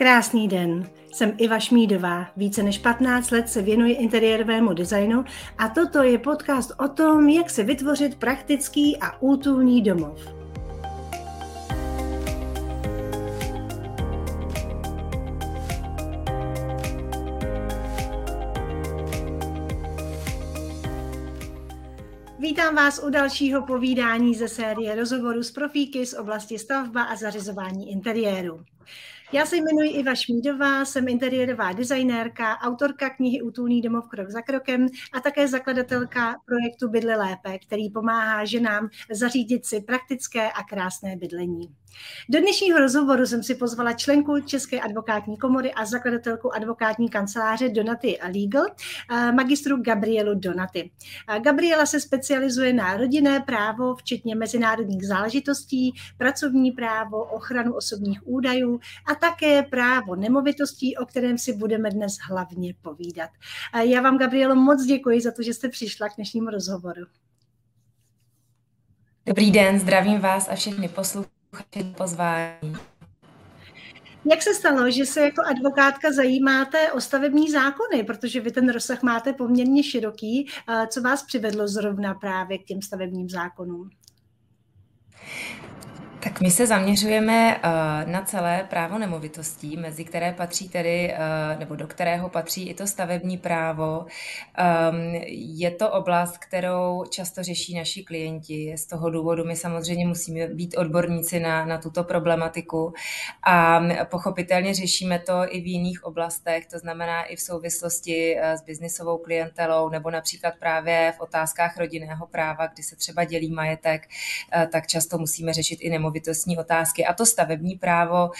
Krásný den, jsem Iva Šmídová, více než 15 let se věnuji interiérovému designu a toto je podcast o tom, jak si vytvořit praktický a útulný domov. Vítám vás u dalšího povídání ze série rozhovorů s profíky z oblasti stavba a zařizování interiéru. Já se jmenuji Iva Šmídová, jsem interiérová designérka, autorka knihy Útulný domov krok za krokem a také zakladatelka projektu Bydle lépe, který pomáhá ženám zařídit si praktické a krásné bydlení. Do dnešního rozhovoru jsem si pozvala členku České advokátní komory a zakladatelku advokátní kanceláře Donati Legal, magistru Gabrielu Donati. Gabriela se specializuje na rodinné právo, včetně mezinárodních záležitostí, pracovní právo, ochranu osobních údajů a také právo nemovitostí, o kterém si budeme dnes hlavně povídat. Já vám, Gabrielo, moc děkuji za to, že jste přišla k dnešnímu rozhovoru. Dobrý den, zdravím vás a všechny posluchače. Pozvání. Jak se stalo, že se jako advokátka zajímáte o stavební zákony, protože vy ten rozsah máte poměrně široký. Co vás přivedlo zrovna právě k těm stavebním zákonům? Tak my se zaměřujeme na celé právo nemovitostí, mezi které patří tedy, nebo do kterého patří i to stavební právo. Je to oblast, kterou často řeší naši klienti. Z toho důvodu my samozřejmě musíme být odborníci na tuto problematiku a pochopitelně řešíme to i v jiných oblastech, to znamená i v souvislosti s biznisovou klientelou nebo například právě v otázkách rodinného práva, kdy se třeba dělí majetek, tak často musíme řešit i nemovitostní otázky. A to stavební právo,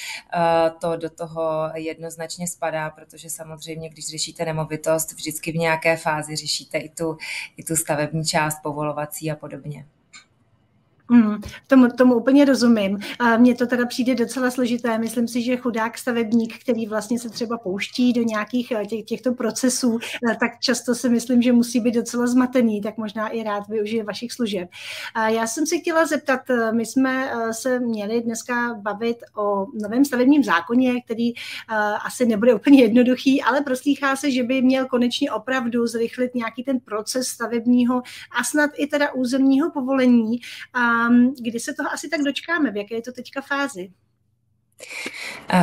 to do toho jednoznačně spadá, protože samozřejmě, když řešíte nemovitost, vždycky v nějaké fázi řešíte i tu stavební část, povolovací a podobně. Tomu úplně rozumím. Mně to teda přijde docela složité. Myslím si, že chudák stavebník, který vlastně se třeba pouští do nějakých těchto procesů, tak často si myslím, že musí být docela zmatený, tak možná i rád využije vašich služeb. Já jsem se chtěla zeptat, my jsme se měli dneska bavit o novém stavebním zákoně, který asi nebude úplně jednoduchý, ale proslýchá se, že by měl konečně opravdu zrychlit nějaký ten proces stavebního a snad i teda územního povolení. Kdy se toho asi tak dočkáme? V jaké je to teďka fázi?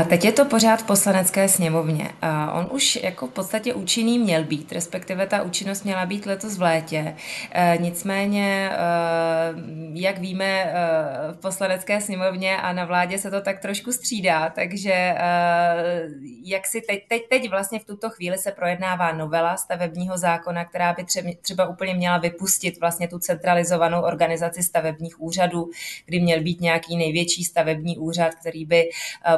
Teď je to pořád v Poslanecké sněmovně. On už jako v podstatě účinný měl být, respektive ta účinnost měla být letos v létě. Nicméně, jak víme, v Poslanecké sněmovně a na vládě se to tak trošku střídá, takže jak si teď vlastně v tuto chvíli se projednává novela stavebního zákona, která by třeba úplně měla vypustit vlastně tu centralizovanou organizaci stavebních úřadů, kdy měl být nějaký největší stavební úřad, který by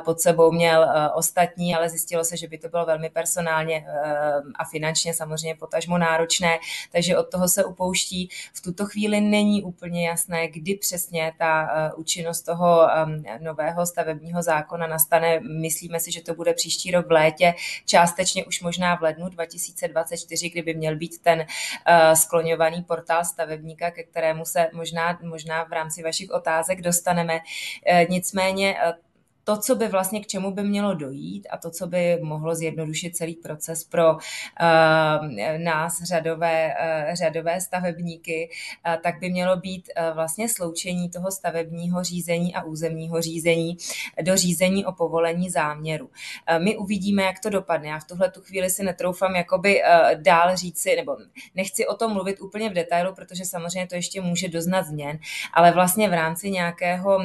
pod sebou měl ostatní, ale zjistilo se, že by to bylo velmi personálně a finančně samozřejmě potažmo náročné, takže od toho se upouští. V tuto chvíli není úplně jasné, kdy přesně ta účinnost toho nového stavebního zákona nastane. Myslíme si, že to bude příští rok v létě, částečně už možná v lednu 2024, kdyby měl být ten skloňovaný portál stavebníka, ke kterému se možná v rámci vašich otázek dostaneme. Nicméně to, co by vlastně k čemu by mělo dojít a to, co by mohlo zjednodušit celý proces pro nás řadové stavebníky, tak by mělo být vlastně sloučení toho stavebního řízení a územního řízení do řízení o povolení záměru. My uvidíme, jak to dopadne. Já v tuhle tu chvíli si netroufám jakoby dál říci, nebo nechci o tom mluvit úplně v detailu, protože samozřejmě to ještě může doznat změn, ale vlastně v rámci nějakého,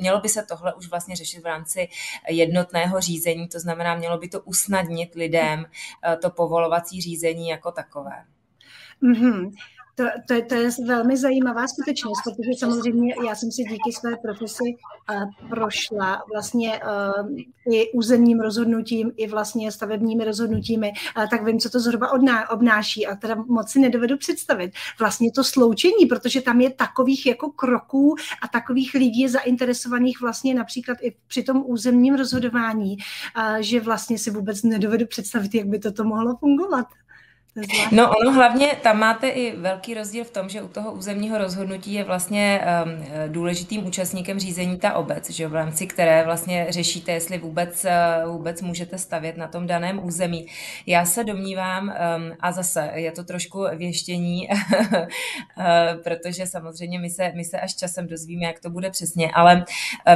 mělo by se tohle už vlastně řešit v rámci jednotného řízení, to znamená, mělo by to usnadnit lidem to povolovací řízení jako takové. Mm-hmm. To je velmi zajímavá skutečnost, protože samozřejmě já jsem si díky své profesi prošla vlastně i územním rozhodnutím, i vlastně stavebními rozhodnutími, tak vím, co to zhruba obnáší a teda moc si nedovedu představit vlastně to sloučení, protože tam je takových jako kroků a takových lidí zainteresovaných vlastně například i při tom územním rozhodování, že vlastně si vůbec nedovedu představit, jak by toto mohlo fungovat. No ono hlavně, tam máte i velký rozdíl v tom, že u toho územního rozhodnutí je vlastně důležitým účastníkem řízení ta obec, že v rámci které vlastně řešíte, jestli vůbec můžete stavět na tom daném území. Já se domnívám, a zase je to trošku věštění, protože samozřejmě my se až časem dozvíme, jak to bude přesně, ale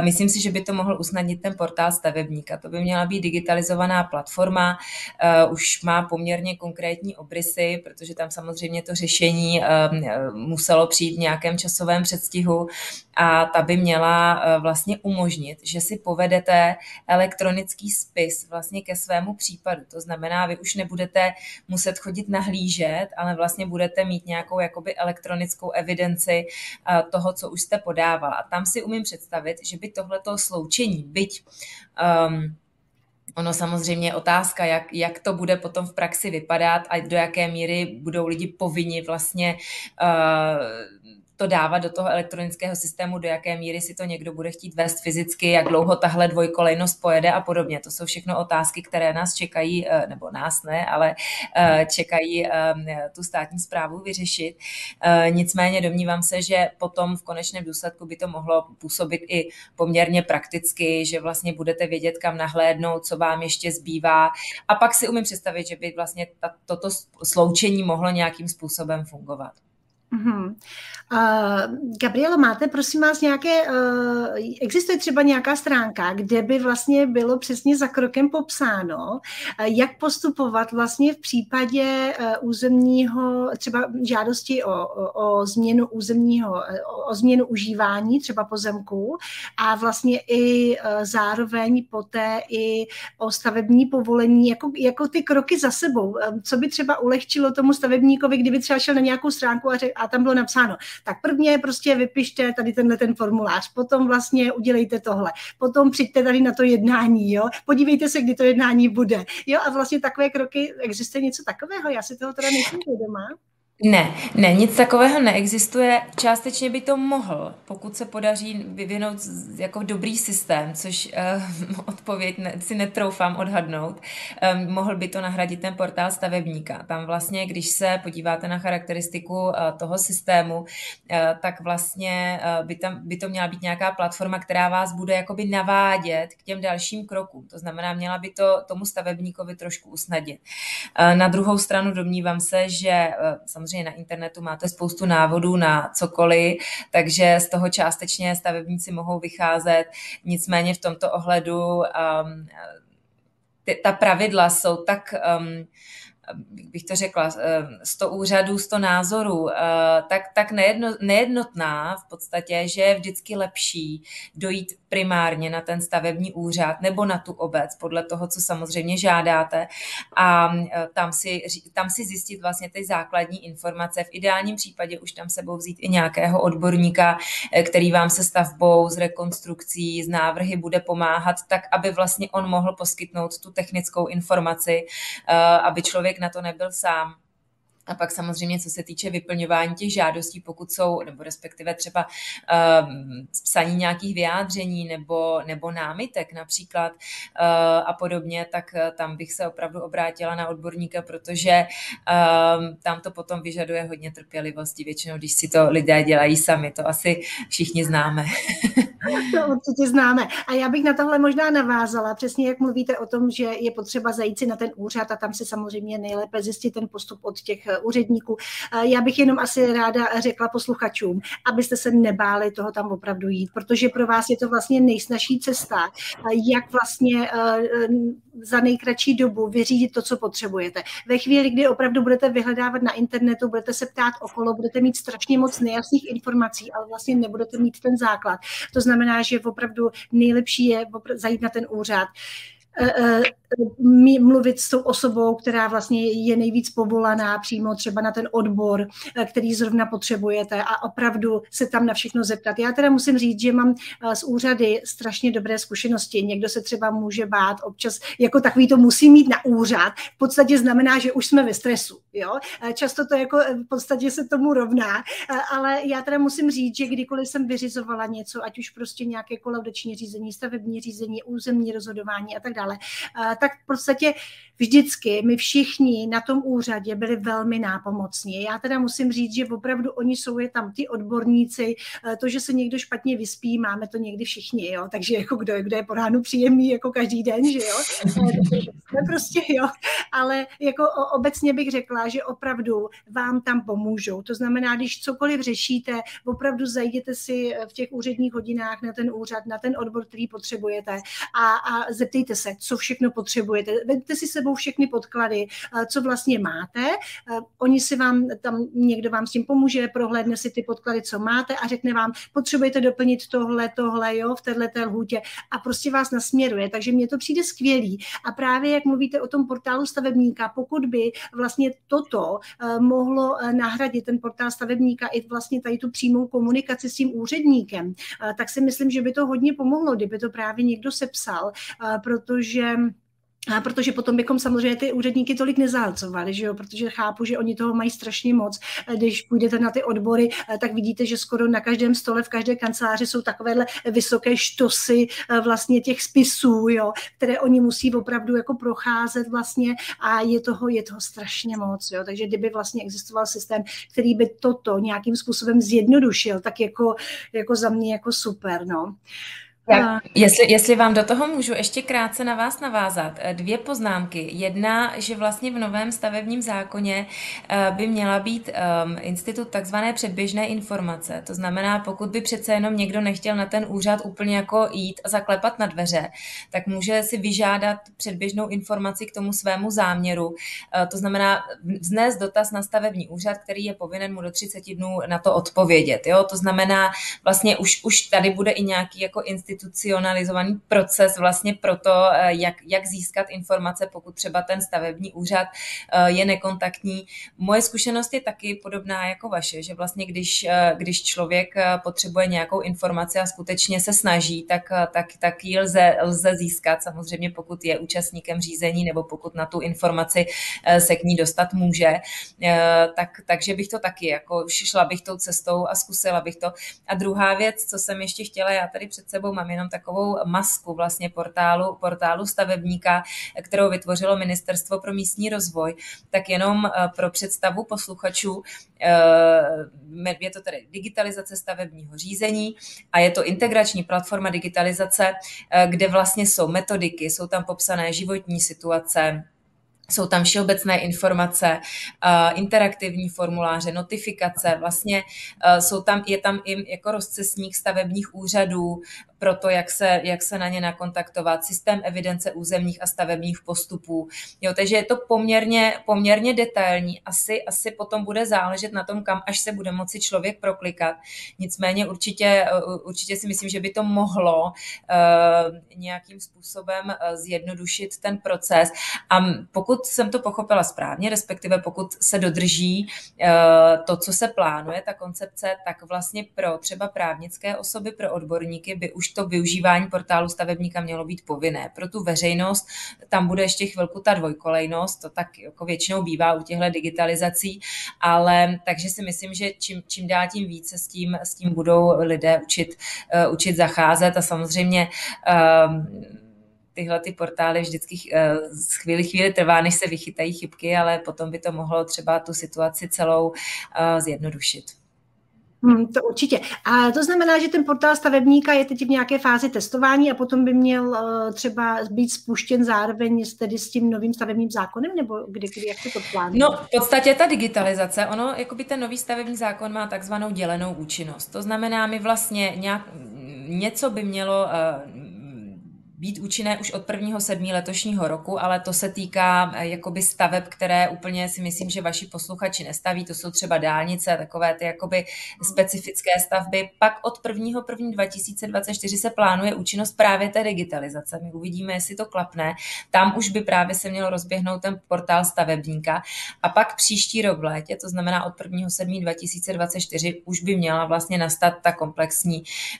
myslím si, že by to mohl usnadnit ten portál stavebníka. To by měla být digitalizovaná platforma, už má poměrně konkrétní obrysy, protože tam samozřejmě to řešení muselo přijít v nějakém časovém předstihu a ta by měla vlastně umožnit, že si povedete elektronický spis vlastně ke svému případu. To znamená, vy už nebudete muset chodit nahlížet, ale vlastně budete mít nějakou jakoby elektronickou evidenci toho, co už jste podávala. A tam si umím představit, že by tohleto sloučení, byť ono samozřejmě je otázka, jak to bude potom v praxi vypadat a do jaké míry budou lidi povinni vlastně to dávat do toho elektronického systému, do jaké míry si to někdo bude chtít vést fyzicky, jak dlouho tahle dvojkolejnost pojede a podobně. To jsou všechno otázky, které nás čekají, nebo nás ne, ale čekají tu státní správu vyřešit. Nicméně domnívám se, že potom v konečném důsledku by to mohlo působit i poměrně prakticky, že vlastně budete vědět, kam nahlédnout, co vám ještě zbývá. A pak si umím představit, že by vlastně toto sloučení mohlo nějakým způsobem fungovat. Uhum. Gabriela, máte, prosím vás, existuje třeba nějaká stránka, kde by vlastně bylo přesně za krokem popsáno, jak postupovat vlastně v případě územního, třeba žádosti o změnu územního, o změnu užívání třeba pozemku a vlastně i zároveň poté i o stavební povolení, jako ty kroky za sebou, co by třeba ulehčilo tomu stavebníkovi, kdyby třeba šel na nějakou stránku a řekl, a tam bylo napsáno, tak prvně prostě vypište tady tenhle ten formulář, potom vlastně udělejte tohle, potom přijďte tady na to jednání, jo, podívejte se, kdy to jednání bude, jo, a vlastně takové kroky, existuje něco takového, já si toho teda nejsem vědomá. Ne, nic takového neexistuje. Částečně by to mohl, pokud se podaří vyvinout jako dobrý systém, což odpověď si netroufám odhadnout, mohl by to nahradit ten portál stavebníka. Tam vlastně, když se podíváte na charakteristiku toho systému, tak vlastně by to měla být nějaká platforma, která vás bude jakoby navádět k těm dalším krokům. To znamená, měla by to tomu stavebníkovi trošku usnadnit. Na druhou stranu domnívám se, že samozřejmě na internetu máte spoustu návodů na cokoliv, takže z toho částečně stavebníci mohou vycházet. Nicméně v tomto ohledu ta pravidla jsou tak, bych to řekla, 100 úřadů, 100 názorů, tak nejednotná v podstatě, že je vždycky lepší dojít primárně na ten stavební úřad nebo na tu obec, podle toho, co samozřejmě žádáte, a tam si zjistit vlastně ty základní informace. V ideálním případě už tam sebou vzít i nějakého odborníka, který vám se stavbou, s rekonstrukcí, s návrhy bude pomáhat, tak aby vlastně on mohl poskytnout tu technickou informaci, aby člověk na to nebyl sám. A pak samozřejmě, co se týče vyplňování těch žádostí, pokud jsou, nebo respektive třeba psaní nějakých vyjádření nebo námitek například a podobně, tak tam bych se opravdu obrátila na odborníka, protože tam to potom vyžaduje hodně trpělivosti. Většinou, když si to lidé dělají sami, to asi všichni známe. To určitě známe. A já bych na tohle možná navázala, přesně jak mluvíte o tom, že je potřeba zajít si na ten úřad a tam se samozřejmě nejlépe zjistit ten postup od těch úředníků. Já bych jenom asi ráda řekla posluchačům, abyste se nebáli toho tam opravdu jít, protože pro vás je to vlastně nejsnažší cesta, jak vlastně za nejkratší dobu vyřídit to, co potřebujete. Ve chvíli, kdy opravdu budete vyhledávat na internetu, budete se ptát okolo, budete mít strašně moc nejasných informací, ale vlastně nebudete mít ten základ. To znamená, že opravdu nejlepší je zajít na ten úřad, mluvit s tou osobou, která vlastně je nejvíc povolaná přímo třeba na ten odbor, který zrovna potřebujete, a opravdu se tam na všechno zeptat. Já teda musím říct, že mám z úřady strašně dobré zkušenosti. Někdo se třeba může bát občas, jako takový to musí mít na úřad. V podstatě znamená, že už jsme ve stresu. Jo? Často to jako v podstatě se tomu rovná, ale já teda musím říct, že kdykoliv jsem vyřizovala něco, ať už prostě nějaké kolaudační řízení, stavební řízení, územní rozhodování a tak dále, tak v podstatě vždycky my všichni na tom úřadě byli velmi nápomocní. Já teda musím říct, že opravdu oni jsou tam ty odborníci, to, že se někdo špatně vyspí, máme to někdy všichni, jo, takže jako kdo je po ránu příjemný, jako každý den, že jo, prostě jo, ale jako obecně bych řekla, že opravdu vám tam pomůžou, to znamená, když cokoliv řešíte, opravdu zajděte si v těch úředních hodinách na ten úřad, na ten odbor, který potřebujete a zeptejte se, co všechno potřebujete, veďte si sebou všechny podklady, co vlastně máte, oni si vám tam, někdo vám s tím pomůže, prohlédne si ty podklady, co máte a řekne vám, potřebujete doplnit tohle, jo, v téhleté lhůtě a prostě vás nasměruje, takže mně to přijde skvělý a právě jak mluvíte o tom portálu stavebníka, pokud by vlastně toto mohlo nahradit ten portál stavebníka i vlastně tady tu přímou komunikaci s tím úředníkem, tak si myslím, že by to hodně pomohlo, kdyby to právě někdo sepsal, protože potom bychom samozřejmě ty úředníky tolik nezahlcovali, že jo? Protože chápu, že oni toho mají strašně moc. Když půjdete na ty odbory, tak vidíte, že skoro na každém stole, v každé kanceláři jsou takovéhle vysoké štosy vlastně těch spisů, jo? Které oni musí opravdu jako procházet vlastně a je toho strašně moc. Jo? Takže kdyby vlastně existoval systém, který by toto nějakým způsobem zjednodušil, tak jako za mě jako super, no. Tak, jestli vám do toho můžu ještě krátce na vás navázat. Dvě poznámky. Jedna, že vlastně v novém stavebním zákoně by měla být institut takzvané předběžné informace. To znamená, pokud by přece jenom někdo nechtěl na ten úřad úplně jako jít a zaklepat na dveře, tak může si vyžádat předběžnou informaci k tomu svému záměru. To znamená vznést dotaz na stavební úřad, který je povinen mu do 30 dnů na to odpovědět. Jo? To znamená, vlastně už tady bude i nějaký jako institucionalizovaný proces vlastně proto, jak získat informace, pokud třeba ten stavební úřad je nekontaktní. Moje zkušenost je taky podobná jako vaše, že vlastně když člověk potřebuje nějakou informaci a skutečně se snaží, tak ji lze získat samozřejmě, pokud je účastníkem řízení nebo pokud na tu informaci se k ní dostat může. Takže bych to taky, jako šla bych tou cestou a zkusila bych to. A druhá věc, co jsem ještě chtěla, já tady před sebou mám jenom takovou masku vlastně portálu stavebníka, kterou vytvořilo Ministerstvo pro místní rozvoj, tak jenom pro představu posluchačů, je to tedy digitalizace stavebního řízení a je to integrační platforma digitalizace, kde vlastně jsou metodiky, jsou tam popsané životní situace, jsou tam všeobecné informace, interaktivní formuláře, notifikace, vlastně je tam i jako rozcestník stavebních úřadů pro to, jak se na ně nakontaktovat, systém evidence územních a stavebních postupů. Jo, takže je to poměrně detailní. Asi potom bude záležet na tom, kam až se bude moci člověk proklikat. Nicméně určitě si myslím, že by to mohlo nějakým způsobem zjednodušit ten proces. A pokud jsem to pochopila správně, respektive pokud se dodrží to, co se plánuje, ta koncepce, tak vlastně pro třeba právnické osoby, pro odborníky by už to využívání portálu stavebníka mělo být povinné. Pro tu veřejnost tam bude ještě chvilku ta dvojkolejnost, to tak jako většinou bývá u těchto digitalizací, ale takže si myslím, že čím dál tím více s tím budou lidé učit zacházet a samozřejmě tyhle ty portály vždycky z chvíli trvá, než se vychytají chybky, ale potom by to mohlo třeba tu situaci celou zjednodušit. To určitě. A to znamená, že ten portál stavebníka je teď v nějaké fázi testování a potom by měl třeba být spuštěn zároveň tedy s tím novým stavebním zákonem, nebo kdy jak to plánuje? No, v podstatě ta digitalizace, ono, jakoby ten nový stavební zákon má takzvanou dělenou účinnost. To znamená, my vlastně něco by mělo být účinné už od 1.7. letošního roku, ale to se týká jakoby staveb, které úplně si myslím, že vaši posluchači nestaví, to jsou třeba dálnice, takové ty jakoby specifické stavby. Pak od 1.1.2024 se plánuje účinnost právě té digitalizace. My uvidíme, jestli to klapne. Tam už by právě se měl rozběhnout ten portál stavebníka a pak příští rok v létě, to znamená od 1.7.2024 už by měla vlastně nastat ta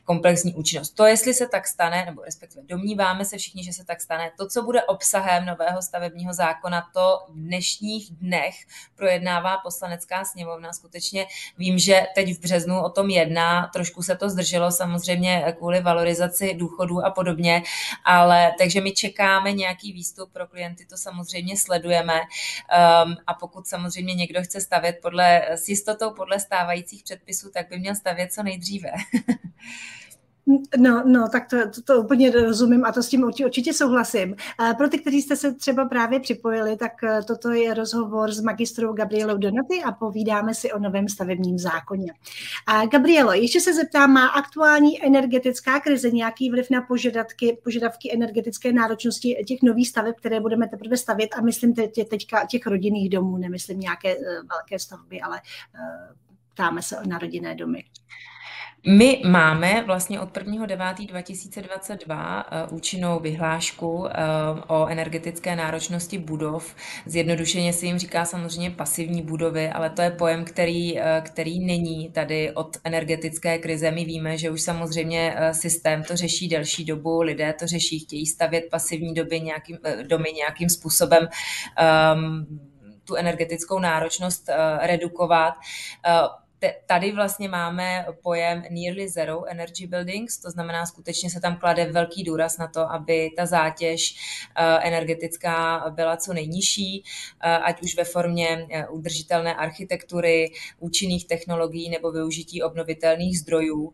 komplexní účinnost. To, jestli se tak stane, nebo respektive domnívá Domníváme se všichni, že se tak stane. To, co bude obsahem nového stavebního zákona, to v dnešních dnech projednává Poslanecká sněmovna. Skutečně vím, že teď v březnu o tom jedná, trošku se to zdrželo samozřejmě kvůli valorizaci důchodů a podobně, ale takže my čekáme nějaký výstup pro klienty, to samozřejmě sledujeme a pokud samozřejmě někdo chce stavět s jistotou podle stávajících předpisů, tak by měl stavět co nejdříve. No, tak to úplně rozumím a to s tím určitě souhlasím. Pro ty, kteří jste se třeba právě připojili, tak toto je rozhovor s magistrou Gabrielou Donati a povídáme si o novém stavebním zákoně. Gabrielo, ještě se zeptám, má aktuální energetická krize nějaký vliv na požadavky energetické náročnosti těch nových staveb, které budeme teprve stavět, a myslím teďka těch rodinných domů, nemyslím nějaké velké stavby, ale ptáme se na rodinné domy. My máme vlastně od 1.9.2022 účinnou vyhlášku o energetické náročnosti budov. Zjednodušeně se jim říká samozřejmě pasivní budovy, ale to je pojem, který není tady od energetické krize. My víme, že už samozřejmě systém to řeší delší dobu, lidé to řeší, chtějí stavět pasivní domy nějakým způsobem, tu energetickou náročnost redukovat. Tady vlastně máme pojem nearly zero energy buildings, to znamená, skutečně se tam klade velký důraz na to, aby ta zátěž energetická byla co nejnižší, ať už ve formě udržitelné architektury, účinných technologií nebo využití obnovitelných zdrojů.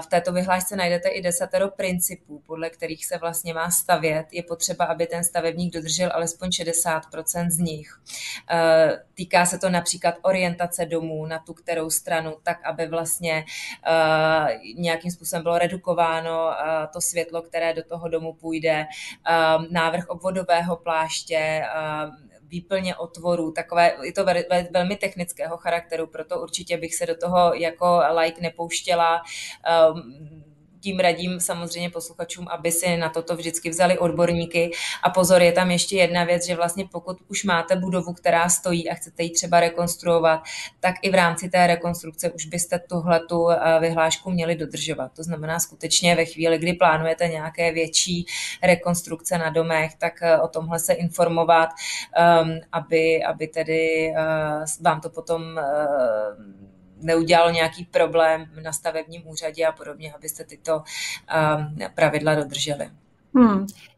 V této vyhlášce najdete i 10 principů, podle kterých se vlastně má stavět. Je potřeba, aby ten stavebník dodržel alespoň 60% z nich. Týká se to například orientace domů na tu, kterou stranu, tak, aby vlastně nějakým způsobem bylo redukováno to světlo, které do toho domu půjde, návrh obvodového pláště, výplně otvorů, takové, je to velmi technického charakteru, proto určitě bych se do toho jako laik nepouštěla. Tím radím samozřejmě posluchačům, aby si na toto vždycky vzali odborníky. A pozor, je tam ještě jedna věc, že vlastně pokud už máte budovu, která stojí a chcete ji třeba rekonstruovat, tak i v rámci té rekonstrukce už byste tuhletu vyhlášku měli dodržovat. To znamená skutečně ve chvíli, kdy plánujete nějaké větší rekonstrukce na domech, tak o tomhle se informovat, aby tedy vám to potom neudělal nějaký problém na stavebním úřadě a podobně, abyste tyto pravidla dodrželi.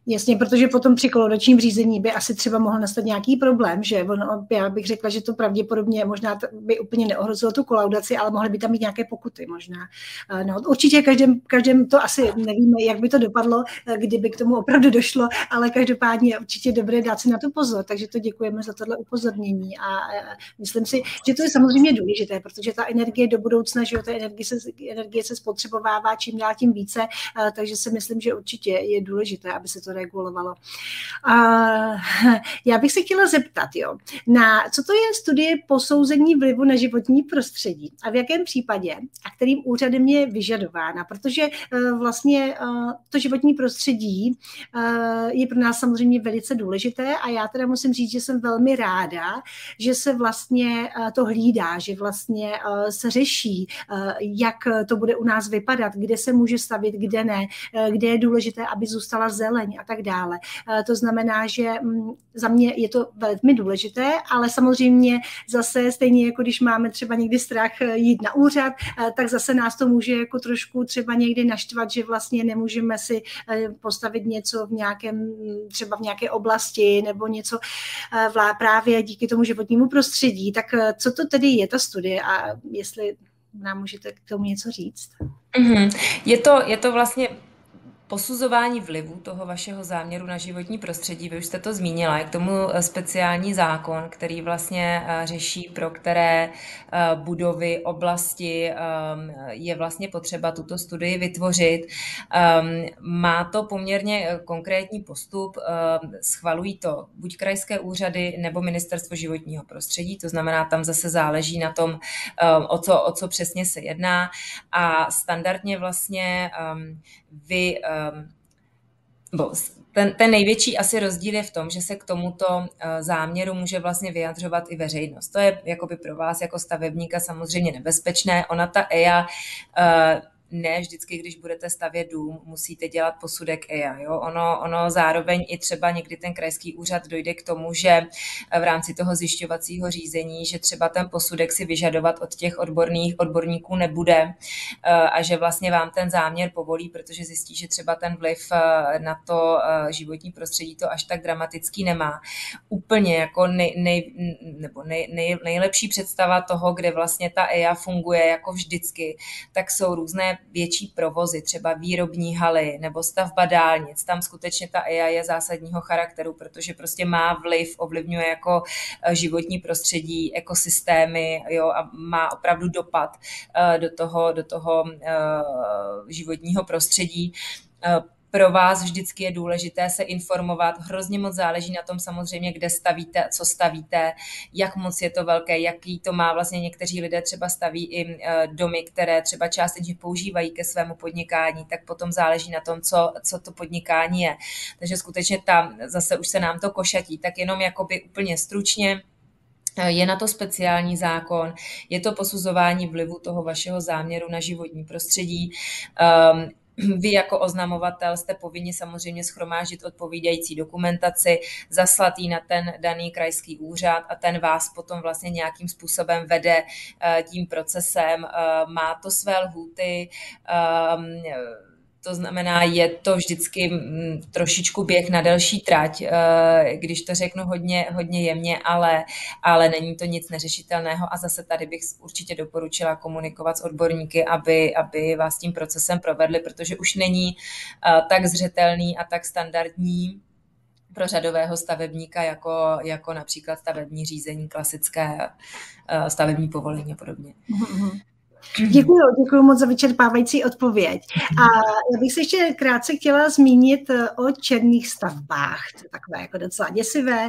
Jasně, protože potom při kolaudačním řízení by asi třeba mohl nastat nějaký problém, že já bych řekla, že to pravděpodobně možná by úplně neohrozilo tu kolaudaci, ale mohly by tam být nějaké pokuty možná. No, určitě každém to asi nevíme, jak by to dopadlo, kdyby k tomu opravdu došlo, ale každopádně je určitě dobré dát si na to pozor, takže to děkujeme za tohle upozornění a myslím si, že to je samozřejmě důležité, protože ta energie do budoucna, že ta energie se spotřebovává čím dál tím více, takže si myslím, že určitě je důležité, aby se to regulovalo. Já bych se chtěla zeptat, co to je studie posouzení vlivu na životní prostředí a v jakém případě a kterým úřadem je vyžadována, protože vlastně to životní prostředí je pro nás samozřejmě velice důležité a já teda musím říct, že jsem velmi ráda, že se vlastně to hlídá, že vlastně se řeší, jak to bude u nás vypadat, kde se může stavět, kde ne, kde je důležité, aby zůstala zeleň a tak dále. To znamená, že za mě je to velmi důležité, ale samozřejmě zase stejně jako když máme třeba někdy strach jít na úřad, tak zase nás to může jako trošku třeba někdy naštvat, že vlastně nemůžeme si postavit něco třeba v nějaké oblasti nebo něco právě díky tomu životnímu prostředí. Tak co to tedy je ta studie a jestli nám můžete k tomu něco říct? Je to vlastně posuzování vlivu toho vašeho záměru na životní prostředí, vy už jste to zmínila, je k tomu speciální zákon, který vlastně řeší, pro které budovy, oblasti je vlastně potřeba tuto studii vytvořit. Má to poměrně konkrétní postup, schvalují to buď krajské úřady nebo Ministerstvo životního prostředí, to znamená, tam zase záleží na tom, o co přesně se jedná a standardně vlastně ten největší asi rozdíl je v tom, že se k tomuto záměru může vlastně vyjadřovat i veřejnost. To je jakoby pro vás jako stavebníka samozřejmě nebezpečné. Ona ta EIA ne vždycky, když budete stavět dům, musíte dělat posudek EIA. Jo? Ono zároveň i třeba někdy ten krajský úřad dojde k tomu, že v rámci toho zjišťovacího řízení, že třeba ten posudek si vyžadovat od těch odborníků nebude a že vlastně vám ten záměr povolí, protože zjistí, že třeba ten vliv na to životní prostředí to až tak dramatický nemá. Úplně jako nejlepší představa toho, kde vlastně ta EIA funguje jako vždycky, tak jsou různé větší provozy, třeba výrobní haly nebo stavba dálnic. Tam skutečně ta EIA je zásadního charakteru, protože prostě má vliv, ovlivňuje jako životní prostředí, ekosystémy, jo, a má opravdu dopad do toho životního prostředí. Pro vás vždycky je důležité se informovat. Hrozně moc záleží na tom samozřejmě, kde stavíte, co stavíte, jak moc je to velké, jaký to má. Vlastně někteří lidé třeba staví i domy, které třeba částečně používají ke svému podnikání, tak potom záleží na tom, co to podnikání je. Takže skutečně tam zase už se nám to košatí, tak jenom jakoby úplně stručně. Je na to speciální zákon, je to posuzování vlivu toho vašeho záměru na životní prostředí. Vy jako oznamovatel jste povinni samozřejmě shromáždit odpovídající dokumentaci, zaslat ji na ten daný krajský úřad a ten vás potom vlastně nějakým způsobem vede tím procesem. Má to své lhůty, to znamená, je to vždycky trošičku běh na delší trať, když to řeknu hodně jemně, ale není to nic neřešitelného a zase tady bych určitě doporučila komunikovat s odborníky, aby vás tím procesem provedli, protože už není tak zřetelný a tak standardní pro řadového stavebníka, jako například stavební řízení, klasické stavební povolení a podobně. Děkuji moc za vyčerpávající odpověď. A já bych se ještě krátce chtěla zmínit o černých stavbách. To je takové jako docela děsivé.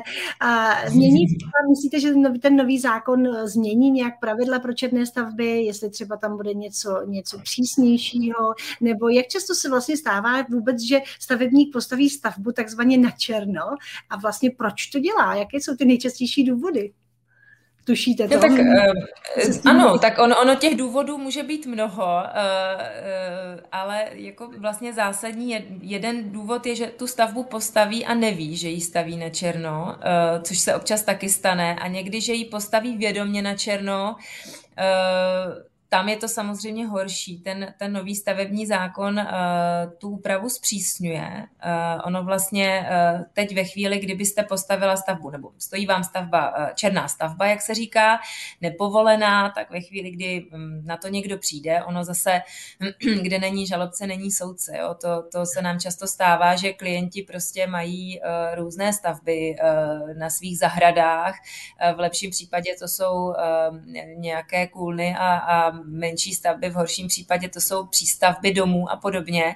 Myslíte, že ten nový zákon změní nějak pravidla pro černé stavby, jestli třeba tam bude něco přísnějšího, nebo jak často se vlastně stává vůbec, že stavebník postaví stavbu takzvaně na černo a vlastně proč to dělá? Jaké jsou ty nejčastější důvody? Tušíte to? No, tak, ano, tak ono těch důvodů může být mnoho, ale jako vlastně zásadní jeden důvod je, že tu stavbu postaví a neví, že ji staví na černo, což se občas taky stane, a někdy, že ji postaví vědomě na černo, tam je to samozřejmě horší. Ten nový stavební zákon tu úpravu zpřísňuje. Ono vlastně teď ve chvíli, kdybyste postavila stavbu, nebo stojí vám černá stavba, jak se říká, nepovolená, tak ve chvíli, kdy na to někdo přijde, ono zase, kde není žalobce, není soudce. Jo? To se nám často stává, že klienti prostě mají různé stavby na svých zahradách. V lepším případě to jsou nějaké kůlny a menší stavby, v horším případě to jsou přístavby domů a podobně.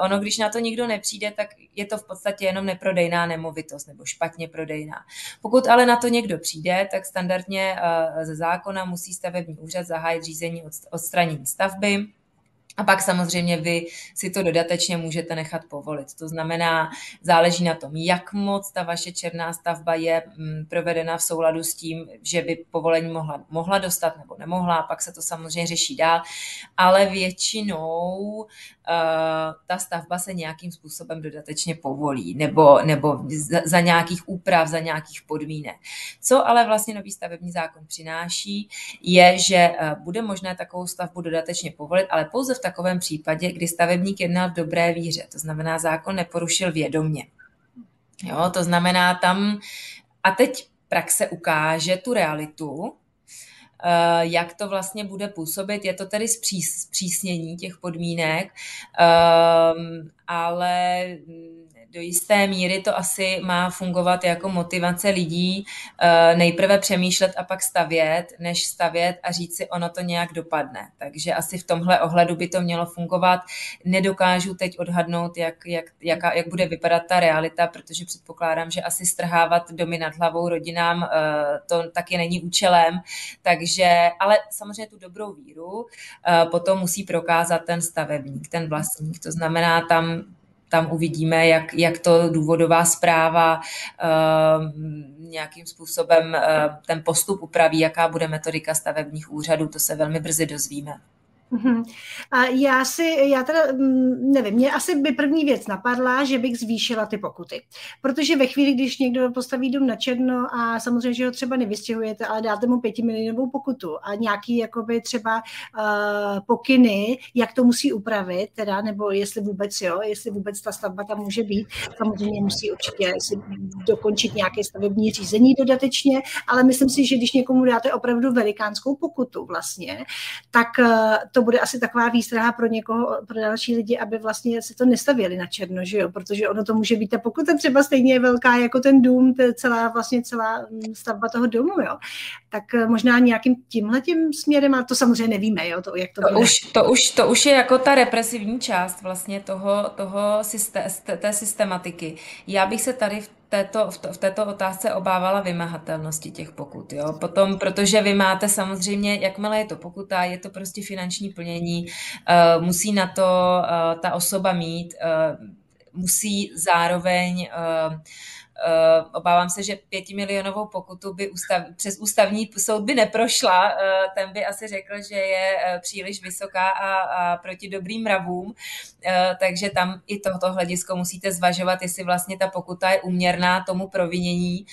Ono, když na to nikdo nepřijde, tak je to v podstatě jenom neprodejná nemovitost nebo špatně prodejná. Pokud ale na to někdo přijde, tak standardně ze zákona musí stavební úřad zahájit řízení odstranění stavby. A pak samozřejmě vy si to dodatečně můžete nechat povolit. To znamená, záleží na tom, jak moc ta vaše černá stavba je provedena v souladu s tím, že by povolení mohla dostat nebo nemohla, pak se to samozřejmě řeší dál. Ale většinou ta stavba se nějakým způsobem dodatečně povolí nebo za nějakých úprav, za nějakých podmínek. Co ale vlastně nový stavební zákon přináší, je, že bude možné takovou stavbu dodatečně povolit, ale pouze v takovém případě, kdy stavebník jednal v dobré víře, to znamená, zákon neporušil vědomě. Jo, to znamená tam, a teď praxe ukáže tu realitu, jak to vlastně bude působit, je to tedy zpřísnění těch podmínek, ale do jisté míry to asi má fungovat jako motivace lidí nejprve přemýšlet a pak stavět, než stavět a říct si, ono to nějak dopadne. Takže asi v tomhle ohledu by to mělo fungovat. Nedokážu teď odhadnout, jak bude vypadat ta realita, protože předpokládám, že asi strhávat domy nad hlavou rodinám to taky není účelem. Takže, ale samozřejmě tu dobrou víru potom musí prokázat ten stavebník, ten vlastník. To znamená, tam uvidíme, jak to důvodová zpráva nějakým způsobem ten postup upraví, jaká bude metodika stavebních úřadů, to se velmi brzy dozvíme. A já teda nevím, mě asi by první věc napadla, že bych zvýšila ty pokuty. Protože ve chvíli, když někdo postaví dům na černo a samozřejmě, že ho třeba nevystěhujete, ale dáte mu 5 milionovou pokutu a nějaký jakoby třeba pokyny, jak to musí upravit, teda, nebo jestli vůbec ta stavba tam může být, samozřejmě musí určitě dokončit nějaké stavební řízení dodatečně, ale myslím si, že když někomu dáte opravdu velikánskou pokutu vlastně, tak to bude asi taková výstraha pro někoho, pro další lidi, aby vlastně se to nestavěli na černo, že jo? Protože ono to může být ta pokuta třeba stejně velká jako ten dům, celá stavba toho domu, jo? Tak možná nějakým tímhletím směrem, ale to samozřejmě nevíme, jo? To už je jako ta represivní část vlastně té systematiky. Já bych se tady v této otázce obávala vymahatelnosti těch pokut. Jo? Potom, protože vy máte samozřejmě, jakmile je to pokuta, je to prostě finanční plnění, musí na to ta osoba mít, musí zároveň, obávám se, že 5milionovou pokutu by přes ústavní soud by neprošla, ten by asi řekl, že je příliš vysoká a proti dobrým mravům, takže tam i tohoto hledisko musíte zvažovat, jestli vlastně ta pokuta je úměrná tomu provinění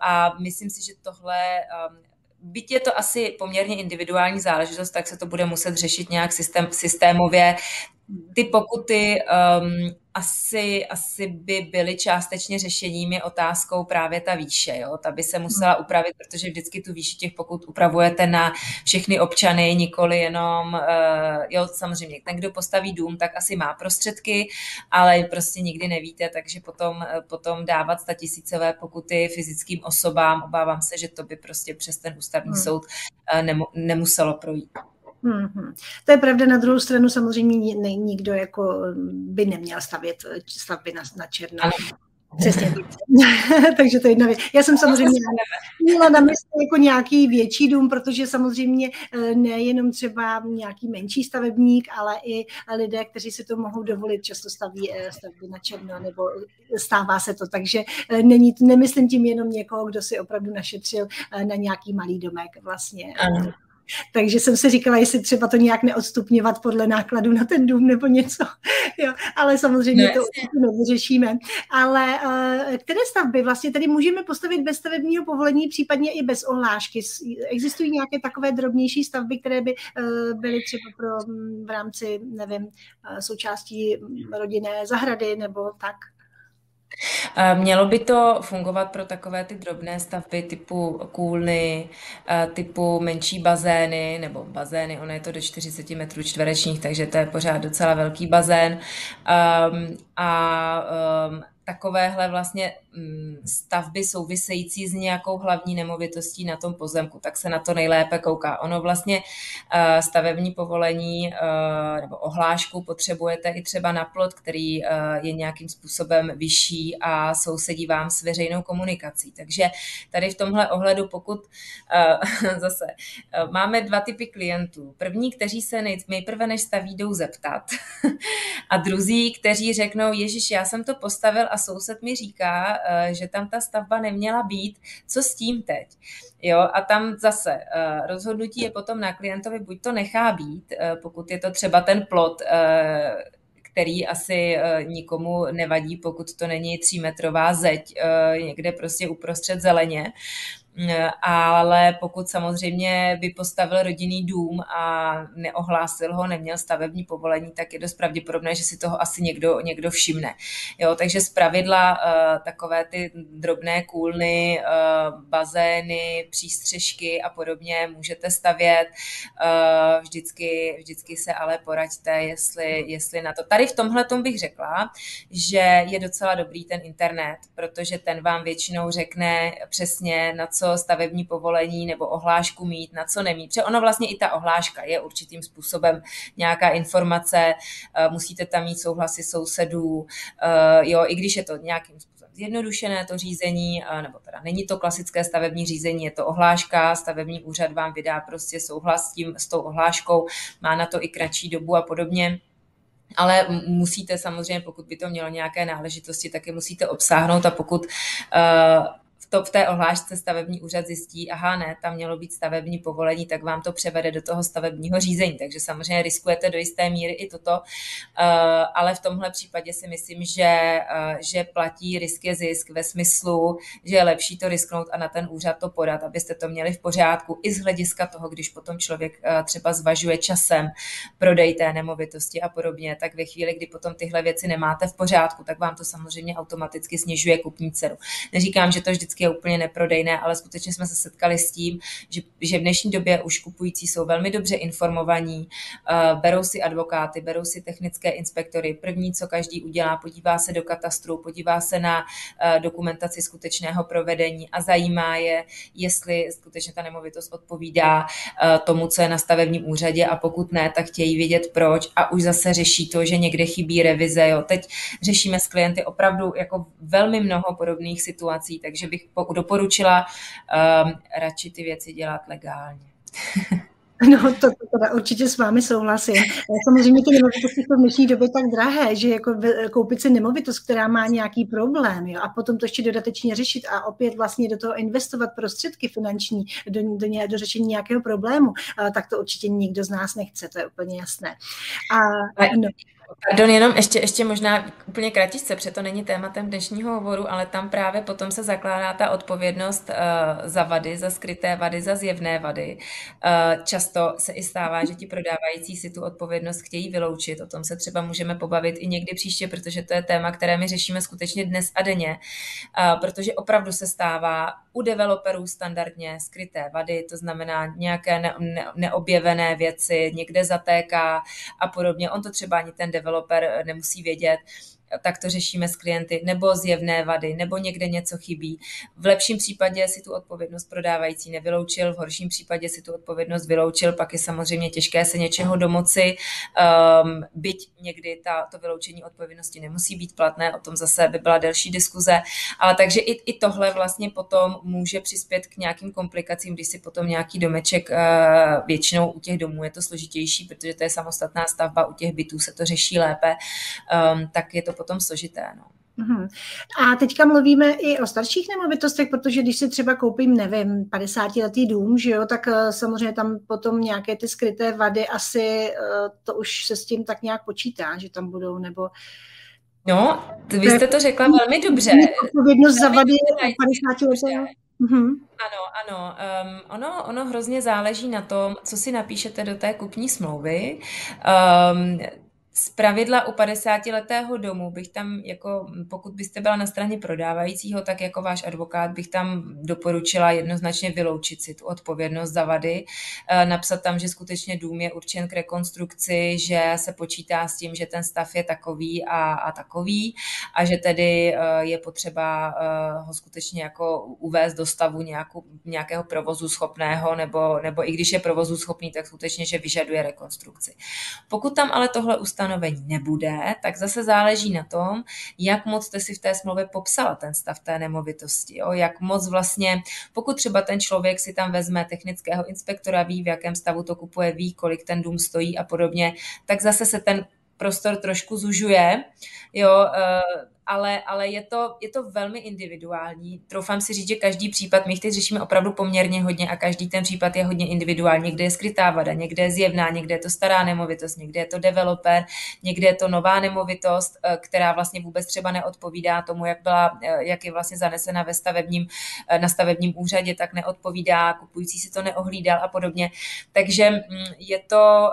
a myslím si, že tohle... Byť je to asi poměrně individuální záležitost, tak se to bude muset řešit nějak systémově. Ty pokuty asi by byly částečně řešením, je otázkou právě ta výše. Jo? Ta by se musela upravit, protože vždycky tu výši těch pokut upravujete na všechny občany, nikoli jenom, samozřejmě, ten, kdo postaví dům, tak asi má prostředky, ale prostě nikdy nevíte, takže potom dávat statisícové pokuty fyzickým osobám, obávám se, že to by prostě přes ten ústavní soud nemuselo projít. Mm-hmm. To je pravda, na druhou stranu samozřejmě nikdo jako by neměl stavět stavby na černo. Přesně. Takže to je jedna věc. Já jsem samozřejmě měla na mysli jako nějaký větší dům, protože samozřejmě nejenom třeba nějaký menší stavebník, ale i lidé, kteří si to mohou dovolit, často staví stavby na černo, nebo stává se to. Takže nemyslím tím jenom někoho, kdo si opravdu našetřil na nějaký malý domek vlastně. Ano. Takže jsem si říkala, jestli třeba to nějak neodstupňovat podle nákladu na ten dům nebo něco. Jo, ale samozřejmě to nevyřešíme. Ale které stavby vlastně tady můžeme postavit bez stavebního povolení, případně i bez ohlášky? Existují nějaké takové drobnější stavby, které by byly třeba v rámci, nevím, součástí rodinné zahrady nebo tak? Mělo by to fungovat pro takové ty drobné stavby typu kůlny, typu menší bazény, nebo bazény, ono je to do 40 metrů čtverečních, takže to je pořád docela velký bazén. Takovéhle vlastně stavby související s nějakou hlavní nemovitostí na tom pozemku, tak se na to nejlépe kouká. Ono vlastně stavební povolení nebo ohlášku potřebujete i třeba na plot, který je nějakým způsobem vyšší a sousedí vám s veřejnou komunikací. Takže tady v tomhle ohledu, pokud zase máme dva typy klientů. První, kteří se nejprve než staví, jdou zeptat. A druzí, kteří řeknou, ježiš, já jsem to postavil a soused mi říká, že tam ta stavba neměla být, co s tím teď? Jo, a tam zase rozhodnutí je potom na klientovi, buď to nechá být, pokud je to třeba ten plot, který asi nikomu nevadí, pokud to není 3metrová zeď někde prostě uprostřed zeleně, ale pokud samozřejmě by postavil rodinný dům a neohlásil ho, neměl stavební povolení, tak je dost pravděpodobné, že si toho asi někdo všimne. Jo, takže zpravidla takové ty drobné kůlny, bazény, přístřešky a podobně můžete stavět. Vždycky se ale poraďte, jestli na to. Tady v tomhletom bych řekla, že je docela dobrý ten internet, protože ten vám většinou řekne přesně, na co stavební povolení nebo ohlášku mít, na co nemít. Protože ono vlastně i ta ohláška je určitým způsobem nějaká informace, musíte tam mít souhlasy sousedů, jo, i když je to nějakým způsobem zjednodušené to řízení, nebo teda není to klasické stavební řízení, je to ohláška, stavební úřad vám vydá prostě souhlas s tou ohláškou, má na to i kratší dobu a podobně. Ale musíte samozřejmě, pokud by to mělo nějaké náležitosti, tak je musíte obsáhnout a pokud v té ohlášce stavební úřad zjistí, aha, ne, tam mělo být stavební povolení, tak vám to převede do toho stavebního řízení. Takže samozřejmě riskujete do jisté míry i toto, ale v tomhle případě si myslím, že platí risk je zisk ve smyslu, že je lepší to risknout a na ten úřad to podat, abyste to měli v pořádku i z hlediska toho, když potom člověk třeba zvažuje časem prodej té nemovitosti a podobně, tak ve chvíli, kdy potom tyhle věci nemáte v pořádku, tak vám to samozřejmě automaticky snižuje kupní cenu. Neříkám, že to vždycky je úplně neprodejné, ale skutečně jsme se setkali s tím, že v dnešní době už kupující jsou velmi dobře informovaní, berou si advokáty, berou si technické inspektory. První, co každý udělá, podívá se do katastru, podívá se na dokumentaci skutečného provedení a zajímá je, jestli skutečně ta nemovitost odpovídá tomu, co je na stavebním úřadě, a pokud ne, tak chtějí vědět proč, a už zase řeší to, že někde chybí revize. Jo. Teď řešíme s klienty opravdu jako velmi mnoho podobných situací, takže bych doporučila radši ty věci dělat legálně. No, to určitě s vámi souhlasím. Samozřejmě ty nemovitosti jsou v dnešní době tak drahé, že jako koupit si nemovitost, která má nějaký problém, jo, a potom to ještě dodatečně řešit a opět vlastně do toho investovat prostředky finanční do řešení nějakého problému, tak to určitě nikdo z nás nechce, to je úplně jasné. No. Pardon, jenom ještě možná úplně kratičce, protože to není tématem dnešního hovoru, ale tam právě potom se zakládá ta odpovědnost za vady, za skryté vady, za zjevné vady. Často se i stává, že ti prodávající si tu odpovědnost chtějí vyloučit. O tom se třeba můžeme pobavit i někdy příště, protože to je téma, které my řešíme skutečně dnes a denně, protože opravdu se stává u developerů standardně skryté vady, to znamená nějaké neobjevené věci, někde zatéká a podobně. On to třeba ani ten developer nemusí vědět, tak to řešíme s klienty, nebo zjevné vady, nebo někde něco chybí. V lepším případě si tu odpovědnost prodávající nevyloučil, v horším případě si tu odpovědnost vyloučil, pak je samozřejmě těžké se něčeho domoci, byť někdy to vyloučení odpovědnosti nemusí být platné, o tom zase by byla delší diskuze, ale takže i tohle vlastně potom může přispět k nějakým komplikacím, když si potom nějaký domeček, většinou u těch domů je to složitější, protože to je samostatná stavba, u těch bytů se to řeší lépe, tak je to potom složité, no. A teďka mluvíme i o starších nemovitostech, protože když si třeba koupím, nevím, 50-letý dům, že jo, tak samozřejmě tam potom nějaké ty skryté vady asi to už se s tím tak nějak počítá, že tam budou, nebo... No, vy jste to řekla velmi dobře. Odpovědnost za vady 50-letého. Ano. Ono hrozně záleží na tom, co si napíšete do té kupní smlouvy. Zpravidla u 50-letého domu bych tam, jako pokud byste byla na straně prodávajícího, tak jako váš advokát bych tam doporučila jednoznačně vyloučit si tu odpovědnost za vady, napsat tam, že skutečně dům je určen k rekonstrukci, že se počítá s tím, že ten stav je takový a takový a že tedy je potřeba ho skutečně jako uvést do stavu nějakého provozu schopného, nebo i když je provozu schopný, tak skutečně, že vyžaduje rekonstrukci. Pokud tam ale tohle ustanovení nebude, tak zase záleží na tom, jak moc jste si v té smlouvě popsala ten stav té nemovitosti. Jo? Jak moc vlastně, pokud třeba ten člověk si tam vezme technického inspektora, ví, v jakém stavu to kupuje, ví, kolik ten dům stojí a podobně, tak zase se ten prostor trošku zužuje, jo, ale je to velmi individuální. Troufám si říct, že každý případ, my teď řešíme opravdu poměrně hodně a každý ten případ je hodně individuální. Někde je skrytá vada, někde je zjevná, někde je to stará nemovitost, někde je to developer, někde je to nová nemovitost, která vlastně vůbec třeba neodpovídá tomu, jak je vlastně zanesena na stavebním úřadě, tak neodpovídá, kupující si to neohlídal a podobně. Takže je to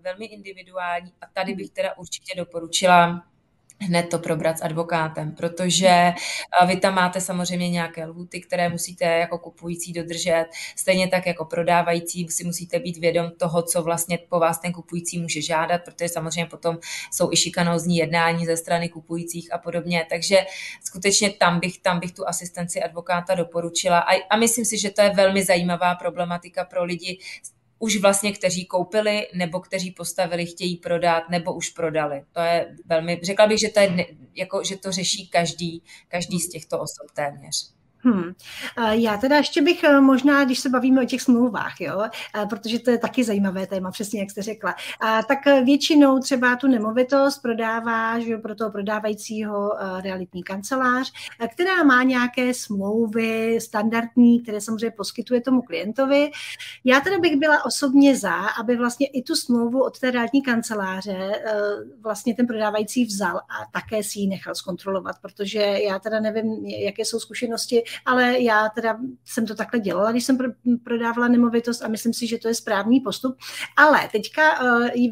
velmi individuální a tady bych teda určitě doporučila hned to probrat s advokátem, protože vy tam máte samozřejmě nějaké lhůty, které musíte jako kupující dodržet, stejně tak jako prodávající si musíte být vědom toho, co vlastně po vás ten kupující může žádat, protože samozřejmě potom jsou i šikanózní jednání ze strany kupujících a podobně, takže skutečně tam bych tu asistenci advokáta doporučila a myslím si, že to je velmi zajímavá problematika pro lidi, už vlastně, kteří koupili, nebo kteří postavili, chtějí prodat, nebo už prodali. To je velmi, řekla bych, že to řeší každý z těchto osob téměř. Já teda ještě bych možná, když se bavíme o těch smlouvách, jo, protože to je taky zajímavé téma, přesně jak jste řekla, tak většinou třeba tu nemovitost prodává, že pro toho prodávajícího realitní kancelář, která má nějaké smlouvy standardní, které samozřejmě poskytuje tomu klientovi. Já teda bych byla osobně za, aby vlastně i tu smlouvu od té realitní kanceláře vlastně ten prodávající vzal a také si ji nechal zkontrolovat, protože já teda nevím, jaké jsou zkušenosti, ale já teda jsem to takhle dělala, když jsem prodávala nemovitost a myslím si, že to je správný postup. Ale teďka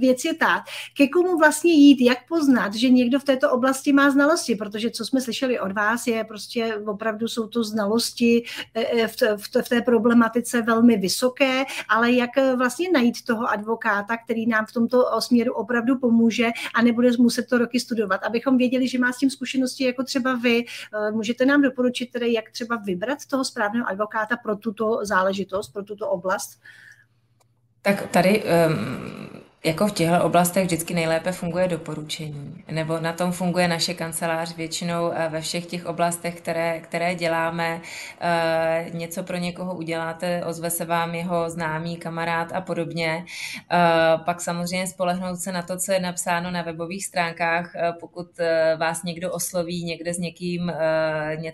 věc je ta, ke komu vlastně jít, jak poznat, že někdo v této oblasti má znalosti, protože co jsme slyšeli od vás je prostě opravdu jsou to znalosti v té problematice velmi vysoké, ale jak vlastně najít toho advokáta, který nám v tomto směru opravdu pomůže a nebude muset to roky studovat, abychom věděli, že má s tím zkušenosti jako třeba vy. Můžete nám doporučit tedy, jak třeba vybrat toho správného advokáta pro tuto záležitost, pro tuto oblast? Tak tady jako v těchto oblastech vždycky nejlépe funguje doporučení, nebo na tom funguje naše kancelář většinou ve všech těch oblastech, které děláme. Něco pro někoho uděláte, ozve se vám jeho známý, kamarád a podobně. Pak samozřejmě spolehnout se na to, co je napsáno na webových stránkách, pokud vás někdo osloví, někde s někým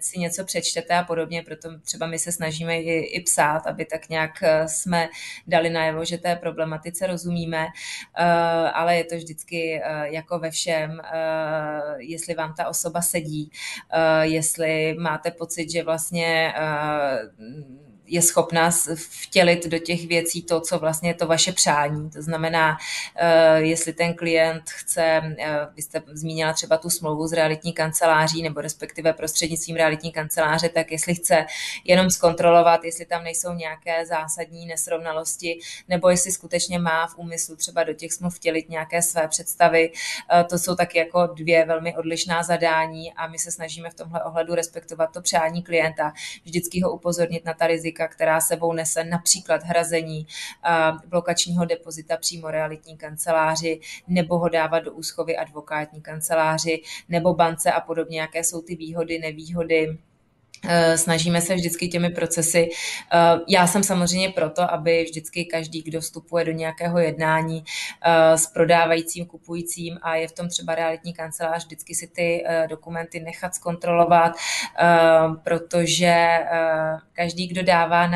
si něco přečtete a podobně, proto třeba my se snažíme i psát, aby tak nějak jsme dali najevo, že té problematice rozumíme. Ale je to vždycky jako ve všem, jestli vám ta osoba sedí, jestli máte pocit, že vlastně je schopná vtělit do těch věcí to, co vlastně je to vaše přání. To znamená, jestli ten klient chce, vy jste zmínila třeba tu smlouvu s realitní kanceláří nebo respektive prostřednictvím realitní kanceláře, tak jestli chce jenom zkontrolovat, jestli tam nejsou nějaké zásadní nesrovnalosti nebo jestli skutečně má v úmyslu třeba do těch smluv vtělit nějaké své představy. To jsou taky jako dvě velmi odlišná zadání a my se snažíme v tomhle ohledu respektovat to přání klienta, vždycky ho upozornit na ta rizika, která sebou nese například hrazení blokačního depozita přímo realitní kanceláři, nebo ho dávat do úschovy advokátní kanceláři, nebo bance a podobně, jaké jsou ty výhody, nevýhody. Snažíme se vždycky těmi procesy. Já jsem samozřejmě proto, aby vždycky každý, kdo vstupuje do nějakého jednání s prodávajícím, kupujícím a je v tom třeba realitní kancelář, vždycky si ty dokumenty nechat zkontrolovat, protože každý, kdo dává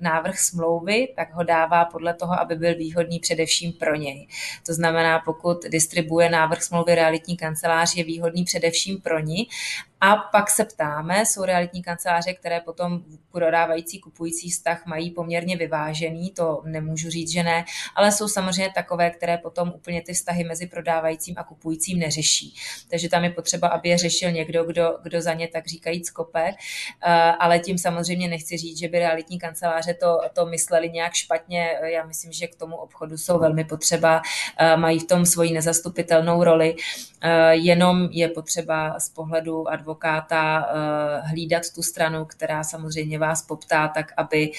návrh smlouvy, tak ho dává podle toho, aby byl výhodný především pro něj. To znamená, pokud distribuje návrh smlouvy realitní kancelář, je výhodný především pro ní. A pak se ptáme, jsou realitní kanceláře, které potom prodávající, kupující vztah mají poměrně vyvážený, to nemůžu říct, že ne, ale jsou samozřejmě takové, které potom úplně ty vztahy mezi prodávajícím a kupujícím neřeší. Takže tam je potřeba, aby je řešil někdo, kdo za ně tak říkajíc kope, ale tím samozřejmě nechci říct, že by realitní kanceláře to mysleli nějak špatně. Já myslím, že k tomu obchodu jsou velmi potřeba, mají v tom svoji nezastupitelnou roli, jenom je potřeba z pohledu advokáta hlídat tu stranu, která samozřejmě vás poptá, tak aby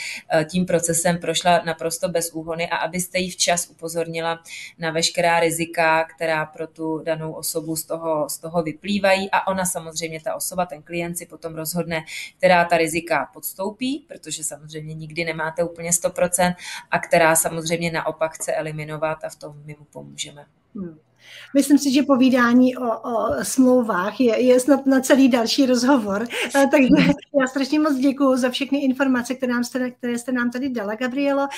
tím procesem prošla naprosto bez úhony a abyste ji včas upozornila na veškerá rizika, která pro tu danou osobu z toho vyplývají a ona samozřejmě, ta osoba, ten klient si potom rozhodne, která ta rizika podstoupí, protože samozřejmě nikdy nemáte úplně 100% a která samozřejmě naopak chce eliminovat a v tom my mu pomůžeme. Myslím si, že povídání o smlouvách je snad na celý další rozhovor. Takže já strašně moc děkuju za všechny informace, které jste nám tady dala, Gabrielo. A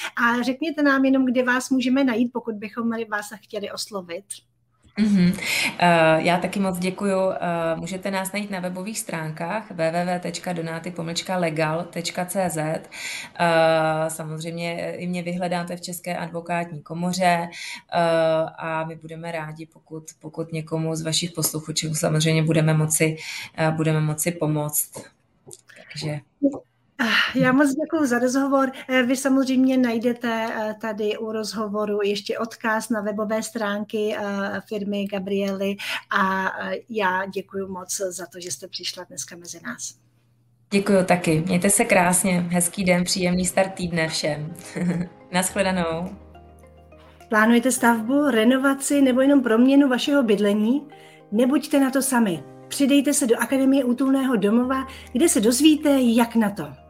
řekněte nám jenom, kde vás můžeme najít, pokud bychom vás chtěli oslovit. Já taky moc děkuju. Můžete nás najít na webových stránkách www.donati-legal.cz. Samozřejmě i mě vyhledáte v České advokátní komoře a my budeme rádi, pokud někomu z vašich posluchačů samozřejmě budeme moci pomoct. Takže... Já moc děkuji za rozhovor. Vy samozřejmě najdete tady u rozhovoru ještě odkaz na webové stránky firmy Gabriely a já děkuji moc za to, že jste přišla dneska mezi nás. Děkuji taky. Mějte se krásně. Hezký den, příjemný start týdne všem. Naschledanou. Plánujete stavbu, renovaci nebo jenom proměnu vašeho bydlení? Nebuďte na to sami. přidejte se do Akademie útulného domova, kde se dozvíte, jak na to.